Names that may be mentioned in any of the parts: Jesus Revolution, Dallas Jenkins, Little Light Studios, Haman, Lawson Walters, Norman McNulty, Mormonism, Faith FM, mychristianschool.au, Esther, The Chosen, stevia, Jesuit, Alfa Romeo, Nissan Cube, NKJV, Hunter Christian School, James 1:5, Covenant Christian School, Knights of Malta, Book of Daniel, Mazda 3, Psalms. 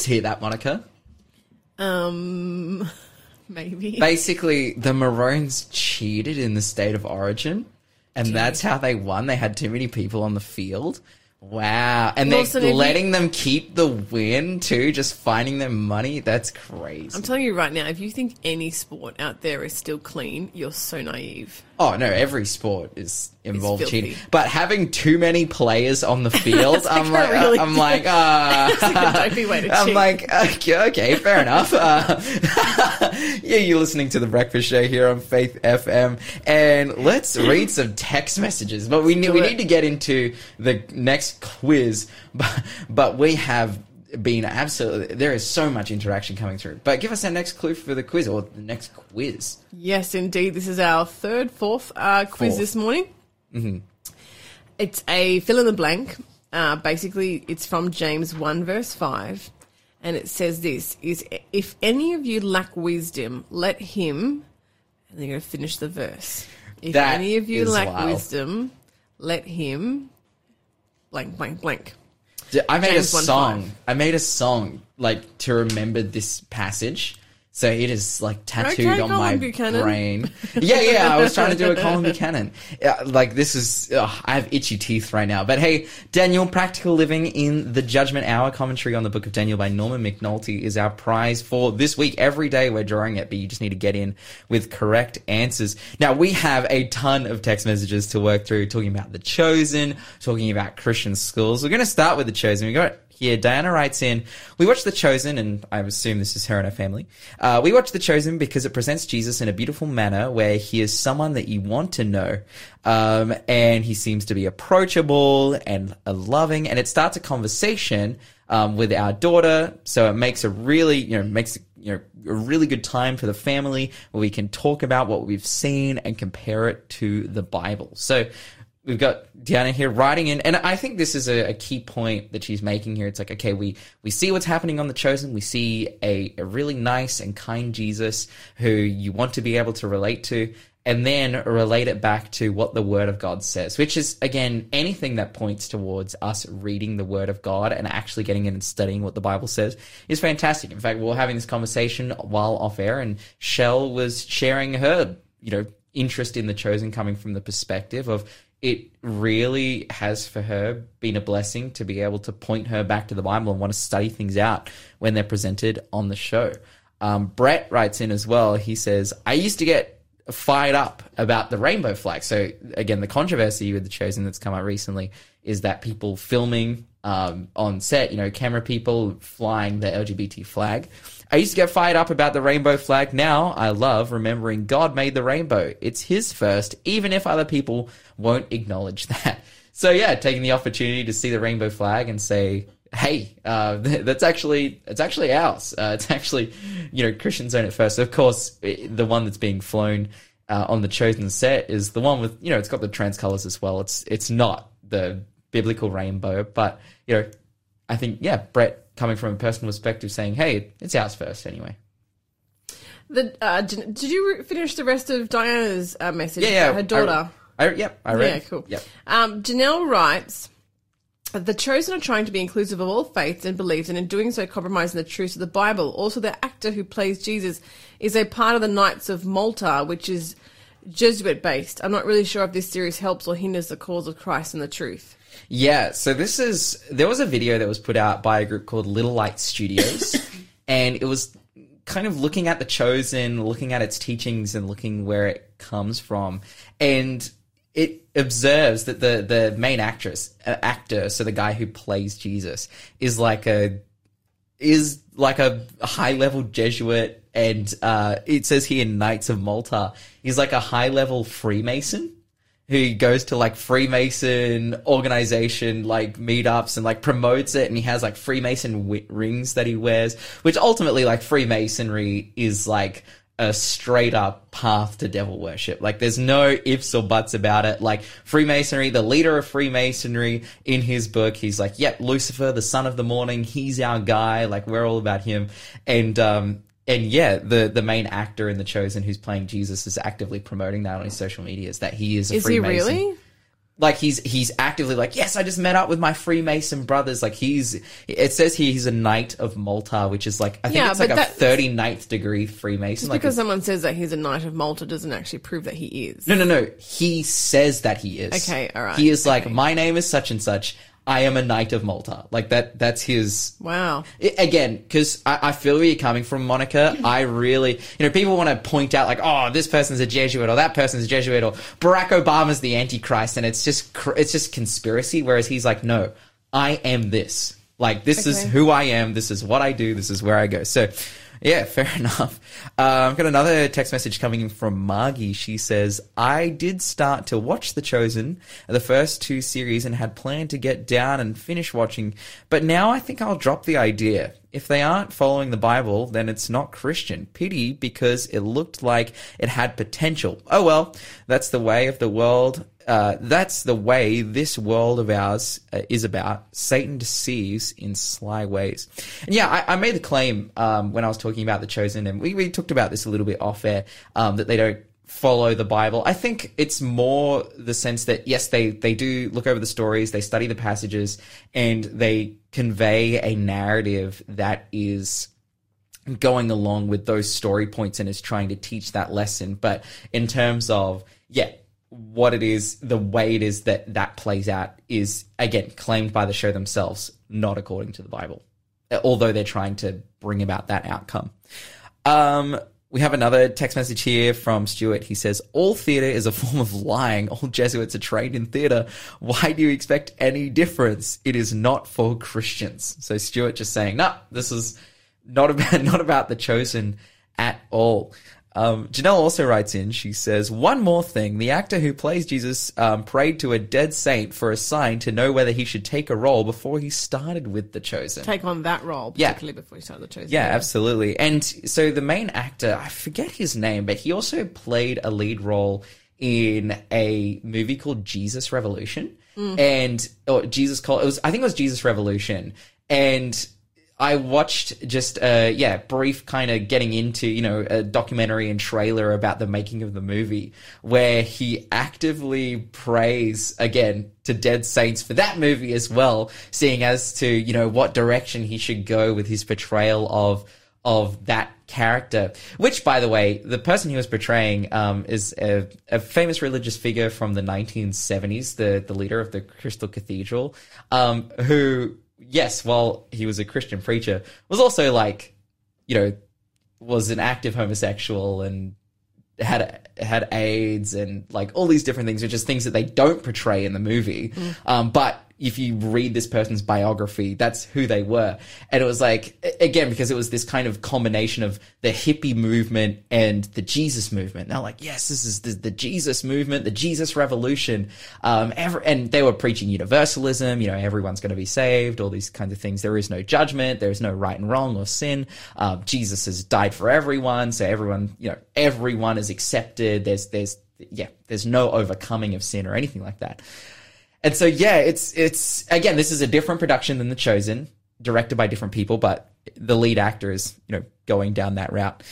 just hear that, Monica? Maybe. Basically, the Maroons cheated in the state of origin, and that's how they won. They had too many people on the field. Wow. And well, they're letting them keep the win too, just finding them money. That's crazy. I'm telling you right now, if you think any sport out there is still clean, you're so naive. Oh, no, every sport is involved cheating. But having too many players on the field, I'm like, okay, fair enough. Yeah, you're listening to The Breakfast Show here on Faith FM, and let's read some text messages. But we need to get into the next quiz, but we have been absolutely, there is so much interaction coming through. But give us our next clue for the quiz, or the next quiz. Yes, indeed. This is our fourth quiz this morning. Mm-hmm. It's a fill in the blank. Basically, it's from James 1:5, and it says this is, if any of you lack wisdom, let him, and they're going to finish the verse. If any of you lack wisdom, let him blank, blank, blank. I made a song, like, to remember this passage. So it is, like, tattooed on my brain. Yeah, I was trying to do a Colin Buchanan. Like, this is... I have itchy teeth right now. But, hey, Daniel, Practical Living in the Judgment Hour, commentary on the Book of Daniel by Norman McNulty is our prize for this week. Every day we're drawing it, but you just need to get in with correct answers. Now, we have a ton of text messages to work through, talking about The Chosen, talking about Christian schools. We're going to start with The Chosen. We've got... Yeah, Diana writes in, we watched The Chosen, and I assume this is her and her family. We watched The Chosen because it presents Jesus in a beautiful manner where he is someone that you want to know. And he seems to be approachable and loving, and it starts a conversation with our daughter. So it makes a really, a really good time for the family where we can talk about what we've seen and compare it to the Bible. So we've got Deanna here writing in, and I think this is a key point that she's making here. It's like, okay, we see what's happening on The Chosen. We see a really nice and kind Jesus who you want to be able to relate to, and then relate it back to what the Word of God says, which is, again, anything that points towards us reading the Word of God and actually getting in and studying what the Bible says is fantastic. In fact, we were having this conversation while off air, and Shell was sharing her, interest in The Chosen coming from the perspective of, it really has for her been a blessing to be able to point her back to the Bible and want to study things out when they're presented on the show. Brett writes in as well. He says, I used to get fired up about the rainbow flag. So, again, the controversy with The Chosen that's come out recently is that people filming on set, camera people flying the LGBT flag. I used to get fired up about the rainbow flag. Now I love remembering God made the rainbow. It's his first, even if other people won't acknowledge that. So, yeah, taking the opportunity to see the rainbow flag and say, hey, it's actually ours. It's actually, Christians own it first. Of course, the one that's being flown on The Chosen set is the one with, it's got the trans colors as well. It's not the biblical rainbow, but, I think, Brett, coming from a personal perspective, saying, hey, it's ours first anyway. Did you finish the rest of Diana's message? Yeah. Her daughter. I read. Yeah, cool. Yep. Janelle writes... The Chosen are trying to be inclusive of all faiths and beliefs, and in doing so compromising the truths of the Bible. Also, the actor who plays Jesus is a part of the Knights of Malta, which is Jesuit-based. I'm not really sure if this series helps or hinders the cause of Christ and the truth. Yeah, so there was a video that was put out by a group called Little Light Studios, and it was kind of looking at The Chosen, looking at its teachings and looking where it comes from. And it observes that the main actor, so the guy who plays Jesus, is like a high level Jesuit, and it says here in Knights of Malta, he's like a high level Freemason who goes to like Freemason organization like meetups and like promotes it, and he has like Freemason rings that he wears, which ultimately like Freemasonry is like a straight up path to devil worship. Like there's no ifs or buts about it. Like Freemasonry, the leader of Freemasonry in his book, he's like, yep, Lucifer, the son of the morning, he's our guy. Like we're all about him. And yeah, the main actor in The Chosen who's playing Jesus is actively promoting that on his social medidia, that he is a Freemason. Is he really? Like, he's actively like, yes, I just met up with my Freemason brothers. Like, it says here he's a Knight of Malta, which is like, I think it's like a 39th degree Freemason. Just because someone says that he's a Knight of Malta doesn't actually prove that he is. No. He says that he is. Okay, all right. He is like, my name is such and such. I am a Knight of Malta. Like, that's his... Wow. Again, because I feel where you're coming from, Monica. I really... You know, people want to point out, like, oh, this person's a Jesuit or that person's a Jesuit or Barack Obama's the Antichrist, and it's just conspiracy, whereas he's like, no, I am this. Like, this is who I am. This is what I do. This is where I go. So, yeah, fair enough. I've got another text message coming in from Margie. She says, I did start to watch The Chosen, the first two series, and had planned to get down and finish watching, but now I think I'll drop the idea. If they aren't following the Bible, then it's not Christian. Pity, because it looked like it had potential. Oh, well, that's the way of the world. That's the way this world of ours is about. Satan deceives in sly ways. And yeah, I made the claim when I was talking about The Chosen, and we talked about this a little bit off air, that they don't follow the Bible. I think it's more the sense that, yes, they do look over the stories, they study the passages, and they convey a narrative that is going along with those story points and is trying to teach that lesson. But in terms of, what it is, the way it is that plays out is, again, claimed by the show themselves, not according to the Bible, although they're trying to bring about that outcome. We have another text message here from Stuart. He says, all theatre is a form of lying. All Jesuits are trained in theatre. Why do you expect any difference? It is not for Christians. So Stuart just saying, no, this is not about The Chosen at all. Janelle also writes in, she says, one more thing. The actor who plays Jesus prayed to a dead saint for a sign to know whether he should take a role before he started with The Chosen. Take on that role, particularly before he started The Chosen. Yeah, absolutely. And so the main actor, I forget his name, but he also played a lead role in a movie called Jesus Revolution. Mm-hmm. I think it was Jesus Revolution. And I watched just brief kind of getting into, a documentary and trailer about the making of the movie where he actively prays again to dead saints for that movie as well, seeing as to, what direction he should go with his portrayal of that character, which, by the way, the person he was portraying is a famous religious figure from the 1970s, the leader of the Crystal Cathedral, who... Yes, while he was a Christian preacher, was also was an active homosexual and had AIDS and like all these different things, which is things that they don't portray in the movie. Mm. But if you read this person's biography, that's who they were. And it was because it was this kind of combination of the hippie movement and the Jesus movement. They're like, yes, this is the Jesus movement, the Jesus Revolution. And they were preaching universalism, everyone's going to be saved, all these kinds of things. There is no judgment. There is no right and wrong or sin. Jesus has died for everyone. So everyone, everyone is accepted. There's no overcoming of sin or anything like that. And so, it's again, this is a different production than The Chosen, directed by different people, but the lead actor is, going down that route.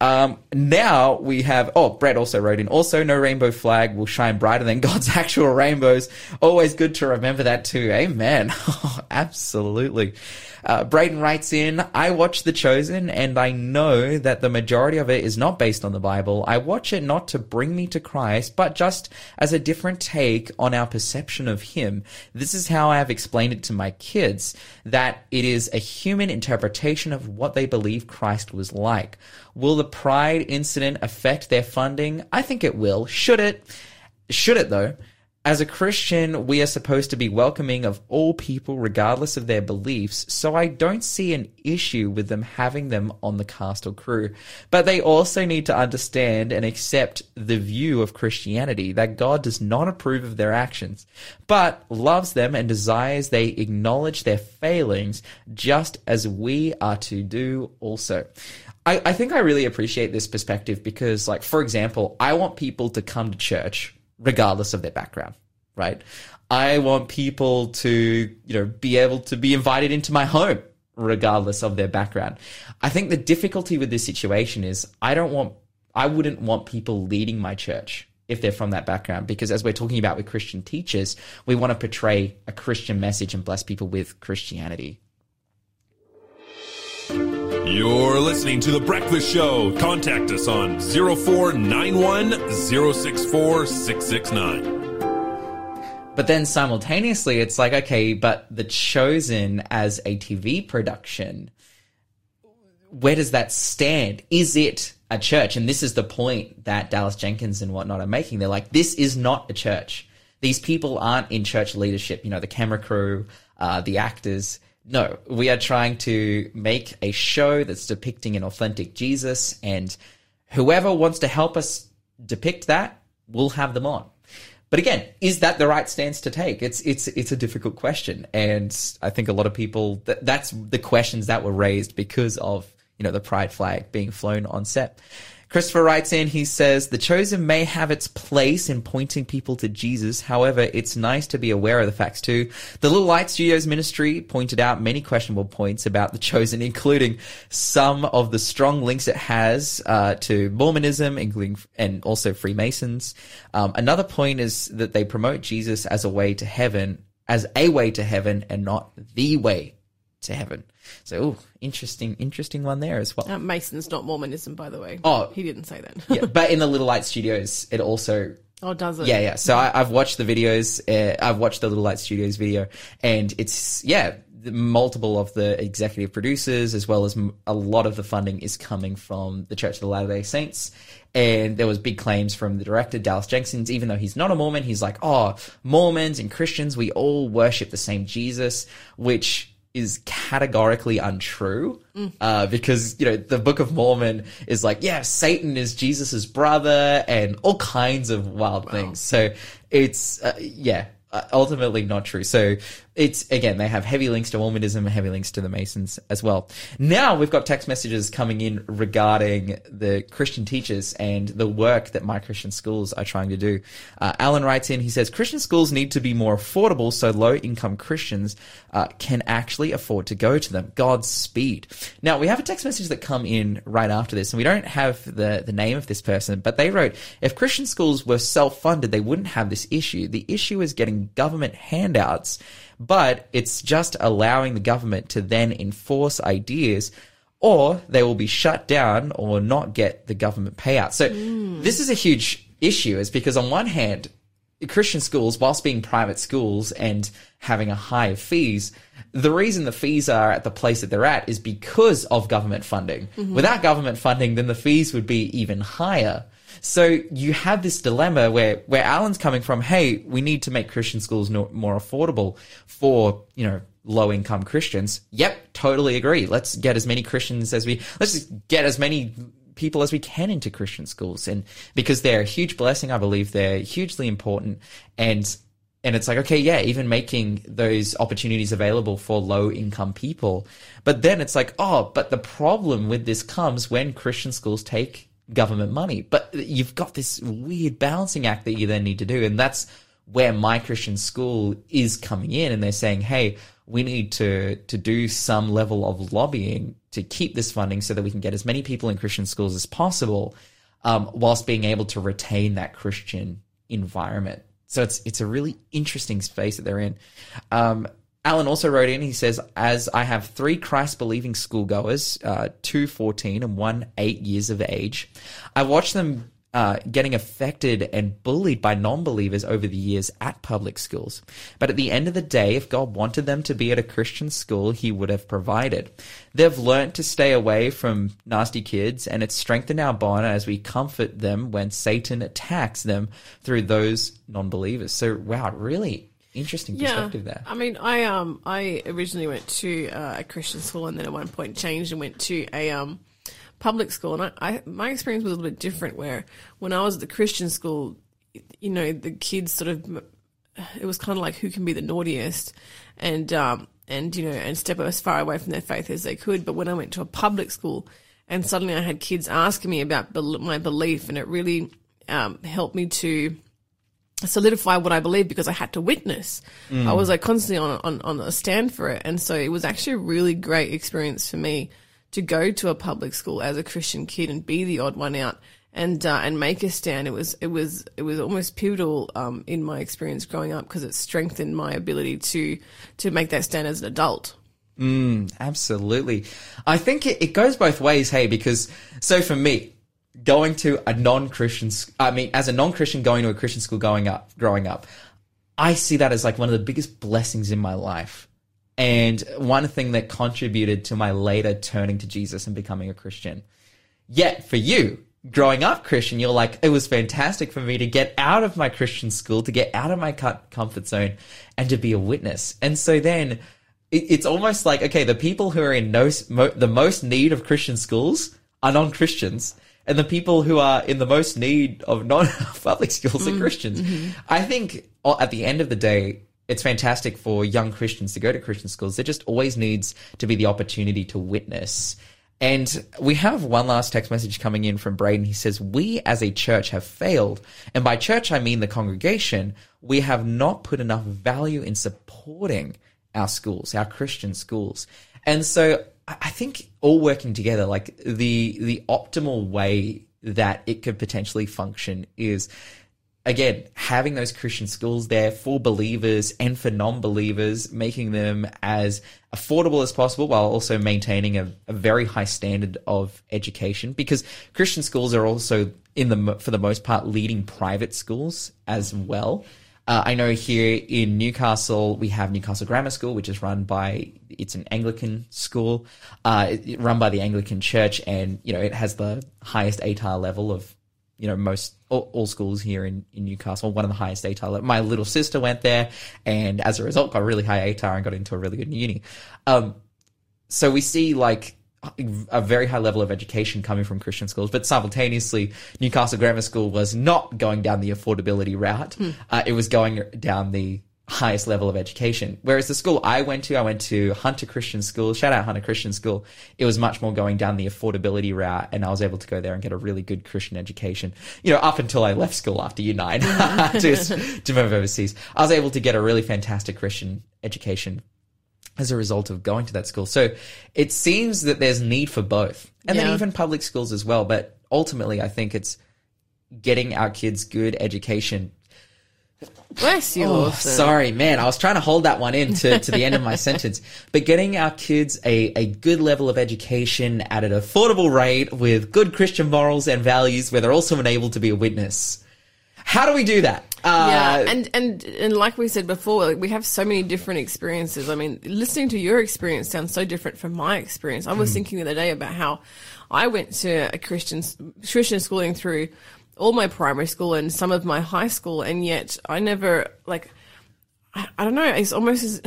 Now we have, Brett also wrote in, also no rainbow flag will shine brighter than God's actual rainbows. Always good to remember that too. Amen. Absolutely. Braden writes in, I watch The Chosen and I know that the majority of it is not based on the Bible. I watch it not to bring me to Christ, but just as a different take on our perception of him. This is how I have explained it to my kids, that it is a human interpretation of what they believe Christ was like. Will the Pride incident affect their funding? I think it will. Should it? Should it, though? As a Christian, we are supposed to be welcoming of all people regardless of their beliefs, so I don't see an issue with them having them on the cast or crew. But they also need to understand and accept the view of Christianity, that God does not approve of their actions, but loves them and desires they acknowledge their failings just as we are to do also. I think I really appreciate this perspective because, for example, I want people to come to church regardless of their background, right? I want people to, be able to be invited into my home regardless of their background. I think the difficulty with this situation is I wouldn't want people leading my church if they're from that background, because as we're talking about with Christian teachers, we want to portray a Christian message and bless people with Christianity. You're listening to The Breakfast Show. Contact us on 0491 064 669. But then simultaneously, it's like, okay, but The Chosen as a TV production, where does that stand? Is it a church? And this is the point that Dallas Jenkins and whatnot are making. They're like, this is not a church. These people aren't in church leadership, you know, the camera crew, the actors. No, we are trying to make a show that's depicting an authentic Jesus, and whoever wants to help us depict that, we'll have them on. But again, is that the right stance to take? It's a difficult question, and I think a lot of people that's the questions that were raised because of, you know, the pride flag being flown on set. Christopher writes in, he says, The Chosen may have its place in pointing people to Jesus. However, it's nice to be aware of the facts too. The Little Light Studios ministry pointed out many questionable points about The Chosen, including some of the strong links it has to Mormonism, including and also Freemasons. Another point is that they promote Jesus as a way to heaven, and not the way to heaven. So, interesting one there as well. Mason's not Mormonism, by the way. Oh, he didn't say that. Yeah, but in the Little Light Studios, it also. Oh, does it? Yeah. So I've watched the videos. I've watched the Little Light Studios video, and it's multiple of the executive producers, as well as a lot of the funding is coming from the Church of the Latter-day Saints. And there was big claims from the director, Dallas Jenkins, even though he's not a Mormon. He's like, oh, Mormons and Christians, we all worship the same Jesus, which is categorically untrue, because, you know, the Book of Mormon is like, Satan is Jesus's brother and all kinds of wild things. So it's, ultimately not true. So it's, again, they have heavy links to Mormonism, heavy links to the Masons as well. Now we've got text messages coming in regarding the Christian teachers and the work that My Christian Schools are trying to do. Alan writes in, he says, Christian schools need to be more affordable so low-income Christians can actually afford to go to them. Godspeed. Now, we have a text message that come in right after this, and we don't have the name of this person, but they wrote, if Christian schools were self-funded, they wouldn't have this issue. The issue is getting government handouts, but it's just allowing the government to then enforce ideas, or they will be shut down or not get the government payout. So this is a huge issue, is because on one hand, Christian schools, whilst being private schools and having a higher fees, the reason the fees are at the place that they're at is because of government funding. Without government funding, then the fees would be even higher. So you have this dilemma where Alan's coming from, hey, we need to make Christian schools more affordable for, you know, low-income Christians. Yep, totally agree. Let's get as many Christians as people as we can into Christian schools, and because they're a huge blessing, I believe they're hugely important. And it's like, okay, even making those opportunities available for low-income people. But then it's like, oh, but the problem with this comes when Christian schools take government money. But you've got this weird balancing act that you then need to do, and that's where My Christian School is coming in, and they're saying, hey, we need to do some level of lobbying to keep this funding so that we can get as many people in Christian schools as possible, whilst being able to retain that Christian environment. So it's a really interesting space that they're in. Alan also wrote in, he says, as I have 3 Christ-believing schoolgoers, 2 14 and 1 8 years of age, I watch them getting affected and bullied by non-believers over the years at public schools. But at the end of the day, if God wanted them to be at a Christian school, he would have provided. They've learnt to stay away from nasty kids, and it's strengthened our bond as we comfort them when Satan attacks them through those non-believers. So, wow, really interesting perspective there. I mean, I originally went to a Christian school, and then at one point changed and went to a public school. And my experience was a little bit different, where when I was at the Christian school, you know, the kids sort of, it was kind of like who can be the naughtiest, and you know, and step as far away from their faith as they could. But when I went to a public school, and suddenly I had kids asking me about my belief, and it really helped me to solidify what I believe, because I had to witness. I was like constantly on a stand for it. And so it was actually a really great experience for me to go to a public school as a Christian kid and be the odd one out and make a stand. It was almost pivotal in my experience growing up, because it strengthened my ability to make that stand as an adult. Absolutely. I think it goes both ways, hey, because so for me, going to a non-Christian, as a non-Christian going to a Christian school growing up, I see that as like one of the biggest blessings in my life. And one thing that contributed to my later turning to Jesus and becoming a Christian. Yet for you, growing up Christian, you're like, it was fantastic for me to get out of my Christian school, to get out of my comfort zone and to be a witness. And so then it's almost like, okay, the people who are in the most need of Christian schools are non-Christians, and the people who are in the most need of non-public schools are Christians. Mm-hmm. I think at the end of the day, it's fantastic for young Christians to go to Christian schools. There just always needs to be the opportunity to witness. And we have one last text message coming in from Braden. He says, we as a church have failed. And by church, I mean the congregation. We have not put enough value in supporting our schools, our Christian schools. And so I think all working together, like the optimal way that it could potentially function is, again, having those Christian schools there for believers and for non-believers, making them as affordable as possible while also maintaining a very high standard of education, because Christian schools are also, for the most part, leading private schools as well. I know here in Newcastle, we have Newcastle Grammar School, which is it's an Anglican school, run by the Anglican Church. And, it has the highest ATAR level of, most, all schools here in Newcastle, one of the highest ATAR level. My little sister went there and as a result got really high ATAR and got into a really good uni. So we see a very high level of education coming from Christian schools, but simultaneously Newcastle Grammar School was not going down the affordability route. It was going down the highest level of education. Whereas the school I went to Hunter Christian School, shout out Hunter Christian School, it was much more going down the affordability route, and I was able to go there and get a really good Christian education, up until I left school after year 9 to move overseas. I was able to get a really fantastic Christian education as a result of going to that school. So it seems that there's need for both. And then even public schools as well. But ultimately, I think it's getting our kids good education. Bless you. Oh, sorry, man. I was trying to hold that one in to the end of my sentence. But getting our kids a good level of education at an affordable rate with good Christian morals and values where they're also enabled to be a witness. How do we do that? And like we said before, we have so many different experiences. I mean, listening to your experience sounds so different from my experience. I was thinking the other day about how I went to a Christian schooling through all my primary school and some of my high school, and yet I never, I don't know, it's almost as...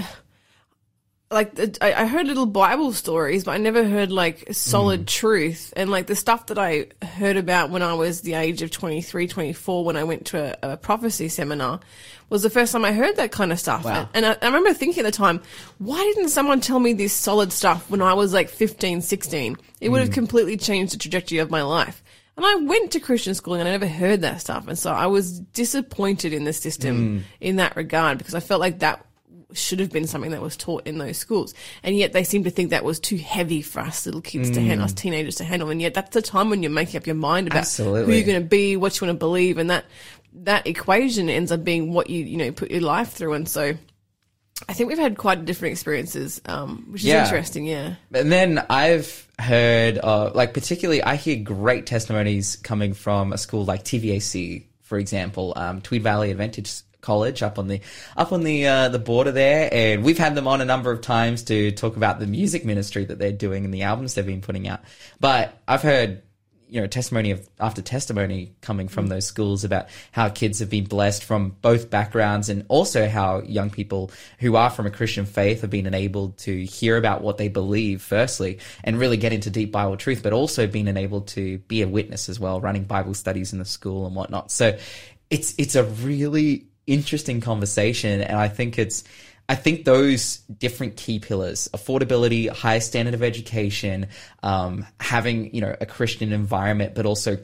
I heard little Bible stories, but I never heard solid truth. And the stuff that I heard about when I was the age of 23, 24, when I went to a prophecy seminar, was the first time I heard that kind of stuff. Wow. And I remember thinking at the time, why didn't someone tell me this solid stuff when I was 15, 16? It would have completely changed the trajectory of my life. And I went to Christian school and I never heard that stuff. And so I was disappointed in the system in that regard, because I felt like that should have been something that was taught in those schools. And yet they seem to think that was too heavy for us little kids to handle, us teenagers to handle. And yet that's the time when you're making up your mind about who you're going to be, what you want to believe. And that equation ends up being what you put your life through. And so I think we've had quite different experiences, which is interesting. Yeah. And then I've heard, particularly I hear great testimonies coming from a school like TVAC, for example, Tweed Valley Advantage College up on the border there, and we've had them on a number of times to talk about the music ministry that they're doing and the albums they've been putting out. But I've heard testimony after testimony coming from those schools about how kids have been blessed from both backgrounds, and also how young people who are from a Christian faith have been enabled to hear about what they believe firstly and really get into deep Bible truth, but also being enabled to be a witness as well, running Bible studies in the school and whatnot. So it's a really interesting conversation, and I think those different key pillars, affordability, high standard of education, having a Christian environment, but also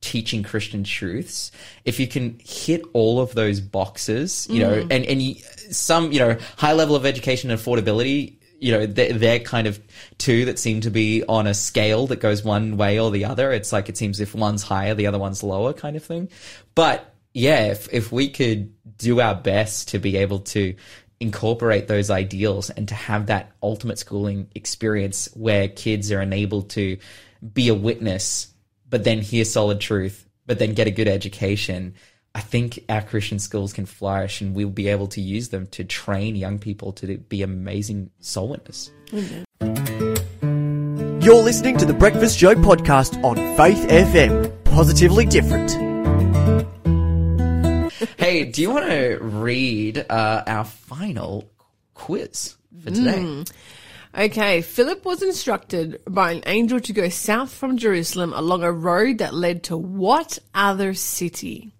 teaching Christian truths. If you can hit all of those boxes, and some high level of education and affordability, you know, they're kind of two that seem to be on a scale that goes one way or the other. It's like it seems if one's higher, the other one's lower kind of thing. But yeah, if we could do our best to be able to incorporate those ideals and to have that ultimate schooling experience where kids are enabled to be a witness, but then hear solid truth, but then get a good education, I think our Christian schools can flourish, and we'll be able to use them to train young people to be amazing soul witnesses. Mm-hmm. You're listening to The Breakfast Show podcast on Faith FM. Positively different. Hey, do you want to read our final quiz for today? Okay, Philip was instructed by an angel to go south from Jerusalem along a road that led to what other city?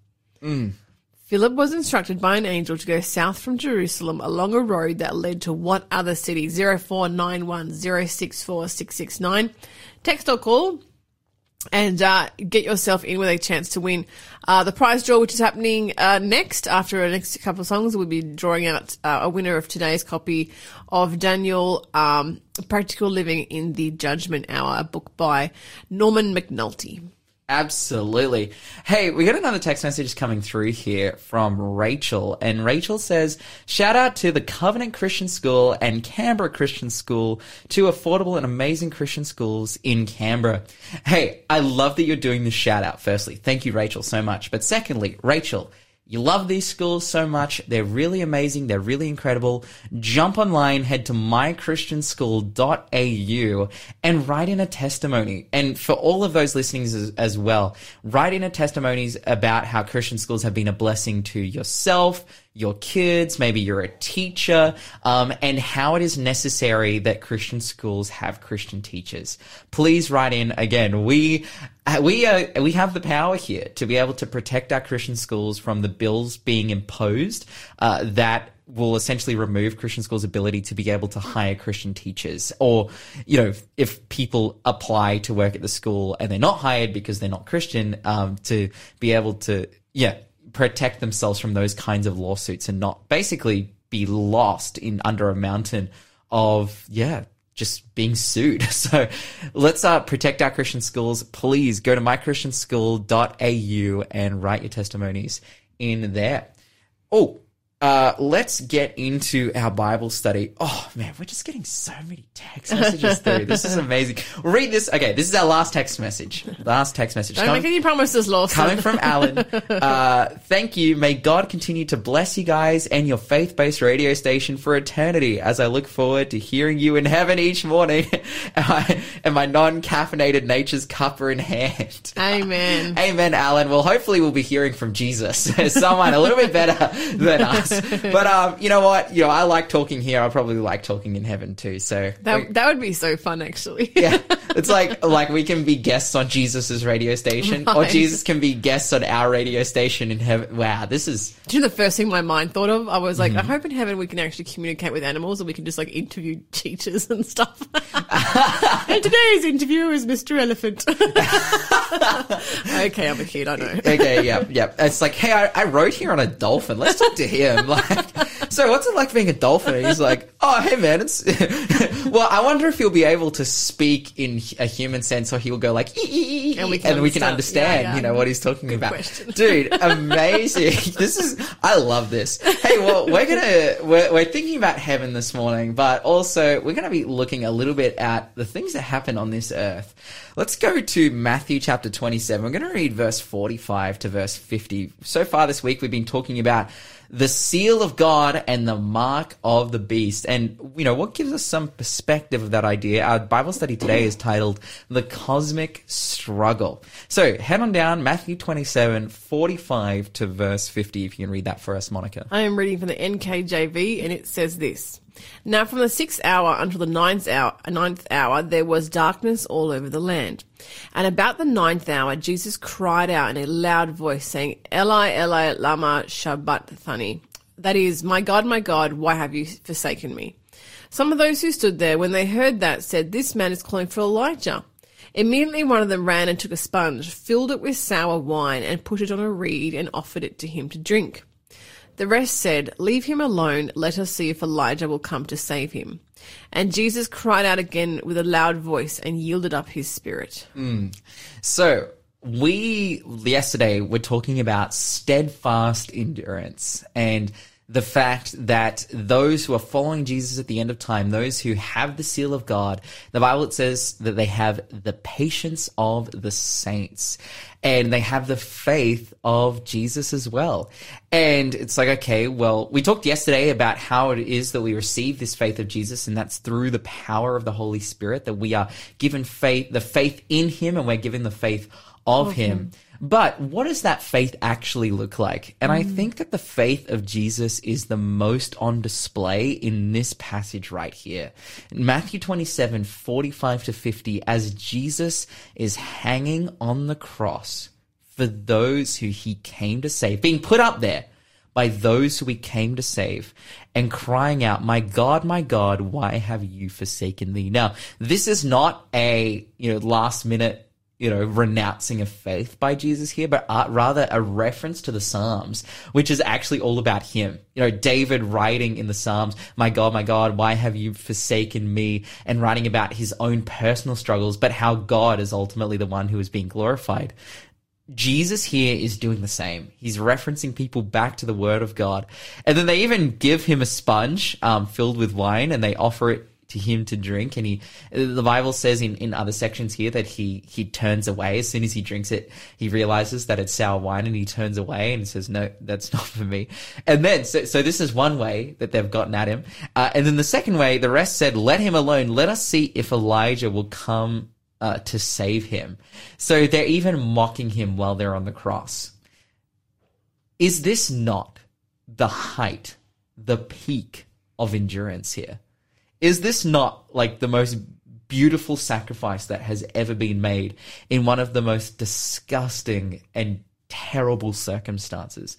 Philip was instructed by an angel to go south from Jerusalem along a road that led to what other city? 0491064669. Text or call and get yourself in with a chance to win the prize draw, which is happening next. After our next couple of songs, we'll be drawing out a winner of today's copy of Daniel, Practical Living in the Judgment Hour, a book by Norman McNulty. Absolutely. Hey, we got another text message coming through here from Rachel, and Rachel says, shout out to the Covenant Christian School and Canberra Christian School, two affordable and amazing Christian schools in Canberra. Hey, I love that you're doing this shout out. Firstly, thank you, Rachel, so much. But secondly, Rachel, you love these schools so much. They're really amazing. They're really incredible. Jump online, head to mychristianschool.au and write in a testimony. And for all of those listening as well, write in a testimonies about how Christian schools have been a blessing to yourself, your kids, maybe you're a teacher, and how it is necessary that Christian schools have Christian teachers. Please write in again. We have the power here to be able to protect our Christian schools from the bills being imposed that will essentially remove Christian schools' ability to be able to hire Christian teachers. Or, you know, if people apply to work at the school and they're not hired because they're not Christian, to be able to, protect themselves from those kinds of lawsuits and not basically be lost in under a mountain of, just being sued. So let's protect our Christian schools. Please go to mychristianschool.au and write your testimonies in there. Let's get into our Bible study. Oh, man, we're just getting so many text messages through. This is amazing. Read this. Okay, this is our last text message. Don't make any promises, Lawson. Coming from Alan. Thank you. May God continue to bless you guys and your faith-based radio station for eternity as I look forward to hearing you in heaven each morning and my non-caffeinated nature's cup are in hand. Amen. Amen, Alan. Well, hopefully we'll be hearing from Jesus, someone a little bit better than us. But you know what? You know, I like talking here. I probably like talking in heaven too. So that would be so fun, actually. Yeah, it's like we can be guests on Jesus's radio station, right? Or Jesus can be guests on our radio station in heaven. Wow, this is. Do you know the first thing my mind thought of? I was like, I hope in heaven we can actually communicate with animals, and we can just like interview teachers and stuff. And today's interview is Mr. Elephant. Okay, I'm a kid. I know. Okay, yeah. It's like, hey, I rode here on a dolphin. Let's talk to him. Like, so what's it like being a dolphin? He's like, oh, hey, man, it's well, I wonder if he'll be able to speak in a human sense, or he'll go like, and we can understand, you know, what he's talking about. Question. Dude, amazing. I love this. Hey, well, we're thinking about heaven this morning, but also we're going to be looking a little bit at the things that happen on this earth. Let's go to Matthew chapter 27. We're going to read verse 45 to verse 50. So far this week, we've been talking about the seal of God and the mark of the beast. And, you know, what gives us some perspective of that idea? Our Bible study today is titled The Cosmic Struggle. So head on down, Matthew 27, 45 to verse 50, if you can read that for us, Monica. I am reading from the NKJV, and it says this. Now from the 6th hour until the 9th hour, there was darkness all over the land. And about the 9th hour, Jesus cried out in a loud voice, saying, Eli, Eli, lama sabachthani. That is, my God, why have you forsaken me? Some of those who stood there, when they heard that, said, this man is calling for Elijah. Immediately one of them ran and took a sponge, filled it with sour wine, and put it on a reed and offered it to him to drink. The rest said, leave him alone, let us see if Elijah will come to save him. And Jesus cried out again with a loud voice and yielded up his spirit. Mm. So yesterday were talking about steadfast endurance and the fact that those who are following Jesus at the end of time, those who have the seal of God, the Bible, it says that they have the patience of the saints and they have the faith of Jesus as well. And it's like, okay, well, we talked yesterday about how it is that we receive this faith of Jesus, and that's through the power of the Holy Spirit, that we are given faith, the faith in him, and we're given the faith of him. But what does that faith actually look like? And I think that the faith of Jesus is the most on display in this passage right here. Matthew 27:45-50, as Jesus is hanging on the cross for those who he came to save, being put up there by those who he came to save, and crying out, my God, why have you forsaken me? Now, this is not a, last minute, renouncing of faith by Jesus here, but rather a reference to the Psalms, which is actually all about him. David writing in the Psalms, my God, why have you forsaken me? And writing about his own personal struggles, but how God is ultimately the one who is being glorified. Jesus here is doing the same. He's referencing people back to the Word of God. And then they even give him a sponge filled with wine, and they offer it to him to drink, and the Bible says in other sections here that he turns away. As soon as he drinks it, he realizes that it's sour wine, and he turns away and says, no, that's not for me. And then, so this is one way that they've gotten at him. And then the second way, the rest said, let him alone. Let us see if Elijah will come to save him. So they're even mocking him while they're on the cross. Is this not the height, the peak of endurance here? Is this not like the most beautiful sacrifice that has ever been made in one of the most disgusting and terrible circumstances?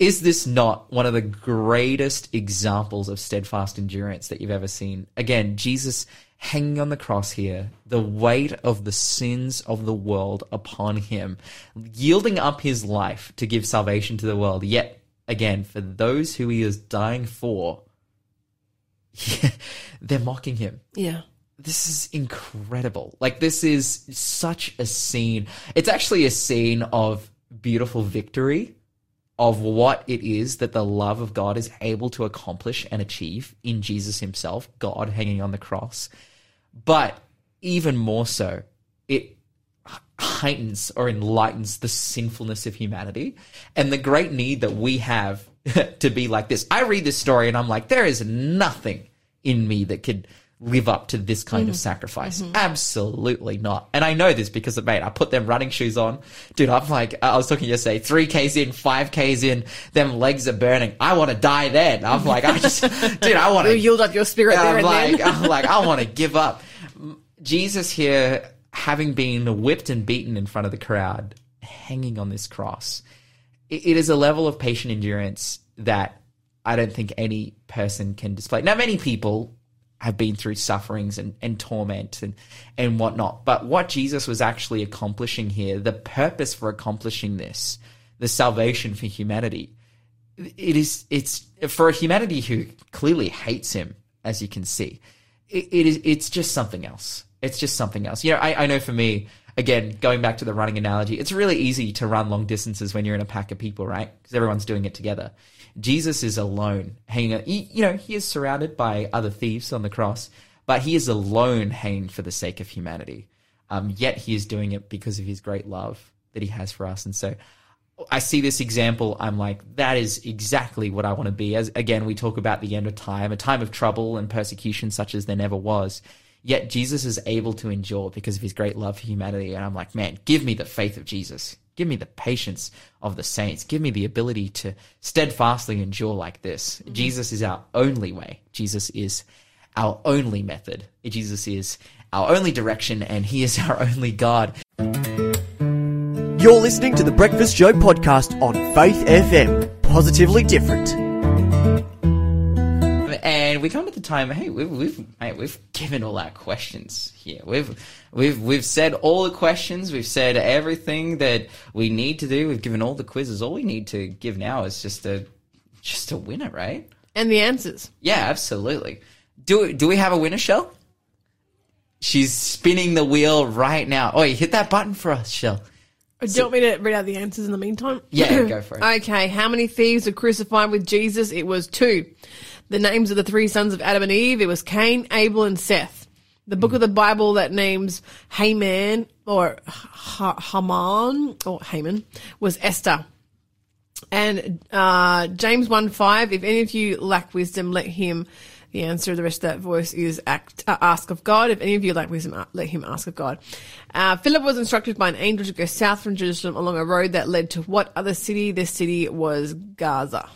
Is this not one of the greatest examples of steadfast endurance that you've ever seen? Again, Jesus hanging on the cross here, the weight of the sins of the world upon him, yielding up his life to give salvation to the world. Yet, again, for those who he is dying for, they're mocking him. Yeah. This is incredible. This is such a scene. It's actually a scene of beautiful victory, of what it is that the love of God is able to accomplish and achieve in Jesus himself, God hanging on the cross. But even more so, it heightens or enlightens the sinfulness of humanity and the great need that we have to be like this. I read this story and I'm like, there is nothing in me that could live up to this kind of sacrifice. Absolutely not. And I know this because, I put them running shoes on. Dude, I'm like, I was talking yesterday, 3Ks in, 5Ks in, them legs are burning. I want to die then. I'm like, I want to. You yield up your spirit there and then. I want to give up. Jesus here, having been whipped and beaten in front of the crowd, hanging on this cross, it is a level of patient endurance that I don't think any person can display. Now, many people have been through sufferings and torment and whatnot, but what Jesus was actually accomplishing here, the purpose for accomplishing this, the salvation for humanity, it's for a humanity who clearly hates him, as you can see. It's just something else. It's just something else. I know for me, again, going back to the running analogy, it's really easy to run long distances when you're in a pack of people, right? Because everyone's doing it together. Jesus is alone hanging out. He is surrounded by other thieves on the cross, but he is alone hanging for the sake of humanity. Yet he is doing it because of his great love that he has for us. And so I see this example. I'm like, that is exactly what I want to be. As again, we talk about the end of time, a time of trouble and persecution such as there never was. Yet Jesus is able to endure because of his great love for humanity. And I'm like, man, give me the faith of Jesus. Give me the patience of the saints. Give me the ability to steadfastly endure like this. Jesus is our only way. Jesus is our only method. Jesus is our only direction, and he is our only God. You're listening to The Breakfast Show podcast on Faith FM. Positively different. And we come to the time, hey, we've given all our questions here. We've said all the questions. We've said everything that we need to do. We've given all the quizzes. All we need to give now is just a winner, right? And the answers. Yeah, absolutely. Do we have a winner, Shell? She's spinning the wheel right now. Oh, you hit that button for us, Shell. Do you want me to read out the answers in the meantime? Yeah, go for it. Okay, how many thieves were crucified with Jesus? It was 2. The names of the 3 sons of Adam and Eve, it was Cain, Abel, and Seth. The book of the Bible that names Haman or Haman was Esther. And James 1:5, if any of you lack wisdom, let him... The answer to the rest of that voice is ask of God. If any of you lack wisdom, let him ask of God. Philip was instructed by an angel to go south from Jerusalem along a road that led to what other city? The city was Gaza.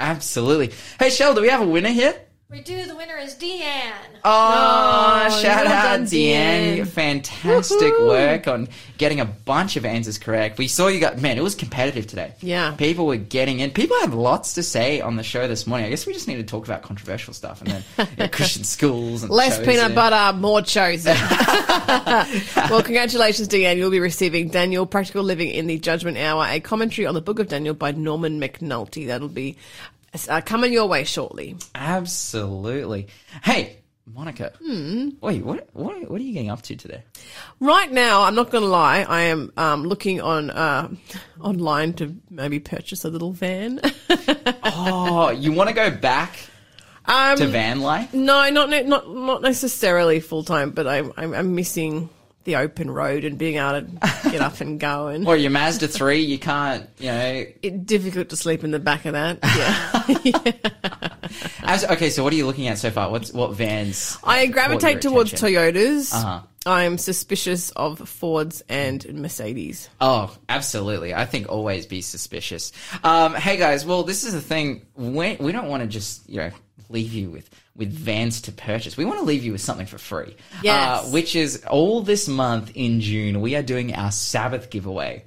Absolutely. Hey, Shell, do we have a winner here? We do. The winner is Deanne. Oh, shout out Deanne. Fantastic work on getting a bunch of answers correct. We saw you got, man, it was competitive today. Yeah. People were getting in. People had lots to say on the show this morning. I guess we just need to talk about controversial stuff and then Christian schools and less Chosen. Peanut butter, more Chosen. Well, congratulations, Deanne. You'll be receiving Daniel, Practical Living in the Judgment Hour, a commentary on the Book of Daniel by Norman McNulty. That'll be... coming your way shortly. Absolutely. Hey, Monica. Wait, what are you getting up to today? Right now, I'm not going to lie, I am looking on online to maybe purchase a little van. Oh, you want to go back to van life? No, not necessarily full time, but I'm missing the open road and being able to get up and go. And or your Mazda 3, you can't, you know. It's difficult to sleep in the back of that. Yeah. Yeah. Okay, so what are you looking at so far? What vans? I gravitate towards Toyotas. Uh-huh. I'm suspicious of Fords and Mercedes. Oh, absolutely. I think always be suspicious. Hey, guys, well, this is the thing. We don't want to just, you know, leave you with vans to purchase. We want to leave you with something for free. Yes. Which is all this month in June, we are doing our Sabbath giveaway,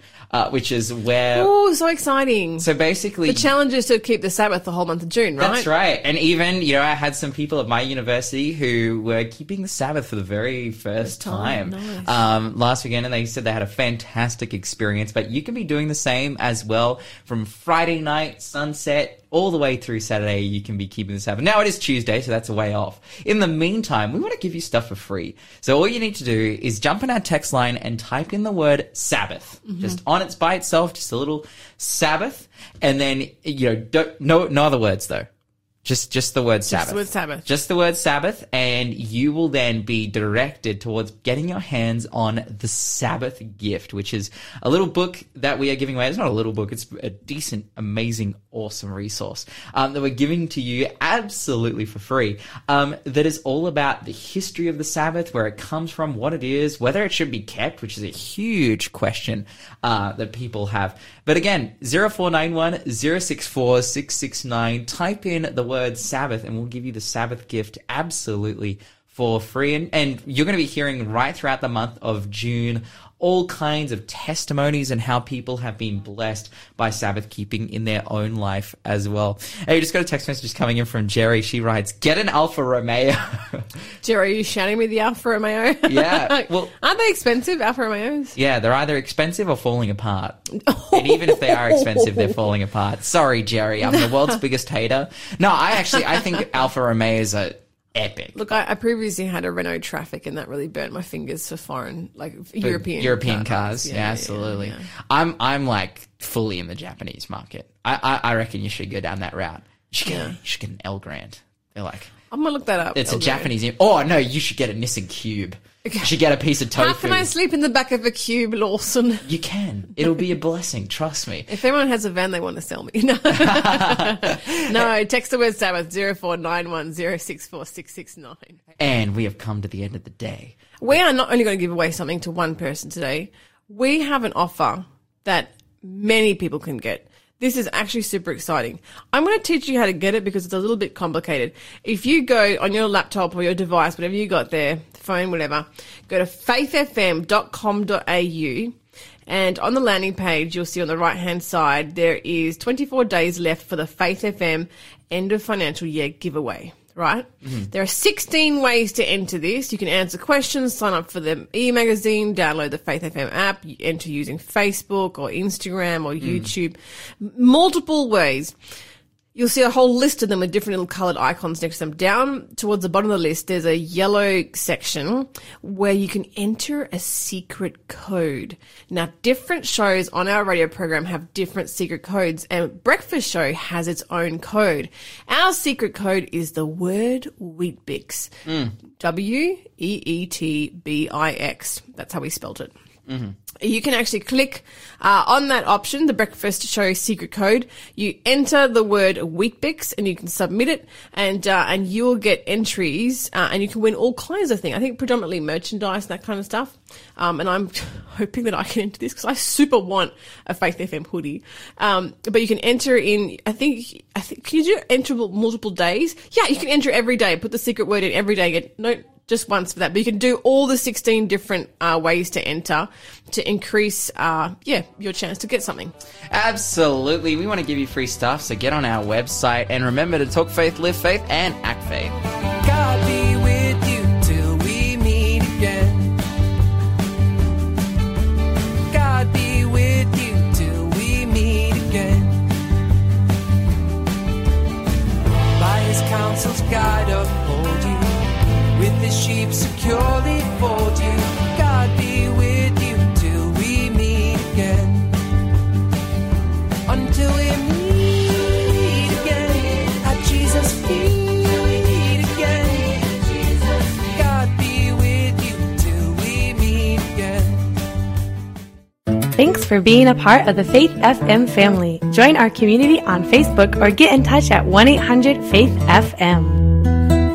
which is where... Oh, so exciting. So basically... The challenge is to keep the Sabbath the whole month of June, right? That's right. And even, you know, I had some people at my university who were keeping the Sabbath for the very first time. Nice. Last weekend, and they said they had a fantastic experience. But you can be doing the same as well from Friday night, sunset, all the way through Saturday. You can be keeping this happen. Now it is Tuesday, so that's a way off. In the meantime, we want to give you stuff for free. So all you need to do is jump on our text line and type in the word Sabbath. Mm-hmm. Just on its by itself, just a little Sabbath. And then, you know, no other words though. Just the word Sabbath. Just the word Sabbath. Just the word Sabbath, and you will then be directed towards getting your hands on the Sabbath gift, which is a little book that we are giving away. It's not a little book. It's a decent, amazing, awesome resource that we're giving to you absolutely for free. That is all about the history of the Sabbath, where it comes from, what it is, whether it should be kept, which is a huge question that people have. But again, 0491 064 669, type in the word Sabbath, and we'll give you the Sabbath gift absolutely for free. And you're going to be hearing right throughout the month of June all kinds of testimonies and how people have been blessed by Sabbath keeping in their own life as well. Hey, we just got a text message coming in from Jerry. She writes, "Get an Alfa Romeo." Jerry, are you shouting me the Alfa Romeo? Yeah. Well, aren't they expensive, Alfa Romeos? Yeah, they're either expensive or falling apart. And even if they are expensive, they're falling apart. Sorry, Jerry, I'm the world's biggest hater. No, I think Alfa Romeos are epic. Look, I previously had a Renault Traffic, and that really burnt my fingers for foreign, like European cars. Yeah, absolutely. Yeah. I'm like fully in the Japanese market. I reckon you should go down that route. You should get an Elgrand. They're like, I'm gonna look that up. It's Elgrand. A Japanese. Oh no, you should get a Nissan Cube. Okay. You should get a piece of tofu. How can I sleep in the back of a Cube, Lawson? You can. It'll be a blessing, trust me. If anyone has a van, they want to sell me. No, no, text the word Sabbath, 0491 064 669. And we have come to the end of the day. We are not only going to give away something to one person today, we have an offer that many people can get. This is actually super exciting. I'm going to teach you how to get it because it's a little bit complicated. If you go on your laptop or your device, whatever you got there, phone, whatever, go to faithfm.com.au, and on the landing page, you'll see on the right-hand side, there is 24 days left for the Faith FM end of financial year giveaway, right? Mm-hmm. There are 16 ways to enter this. You can answer questions, sign up for the e-magazine, download the Faith FM app, you enter using Facebook or Instagram or YouTube, multiple ways. You'll see a whole list of them with different little coloured icons next to them. Down towards the bottom of the list, there's a yellow section where you can enter a secret code. Now, different shows on our radio program have different secret codes, and Breakfast Show has its own code. Our secret code is the word Weet-Bix. W-E-E-T-B-I-X. That's how we spelt it. Mm-hmm. You can actually click on that option, the Breakfast Show secret code. You enter the word Weet-Bix and you can submit it, and you will get entries, and you can win all kinds of things. I think predominantly merchandise and that kind of stuff. And I'm hoping that I can enter this because I super want a Faith FM hoodie. But you can enter in, I think, can you do enter multiple days? Yeah, you can enter every day. Put the secret word in every day. Get no. Just once for that. But you can do all the 16 different ways to enter to increase, your chance to get something. Absolutely. We want to give you free stuff, so get on our website and remember to talk faith, live faith, and act faith. God be with you till we meet again. God be with you till we meet again. By his counsel's guide uphold you. With the sheep securely fold you, God be with you till we meet again. Until we meet again, at Jesus' feet again. God be with you till we meet again. Thanks for being a part of the Faith FM family. Join our community on Facebook or get in touch at 1-800-FAITH-FM.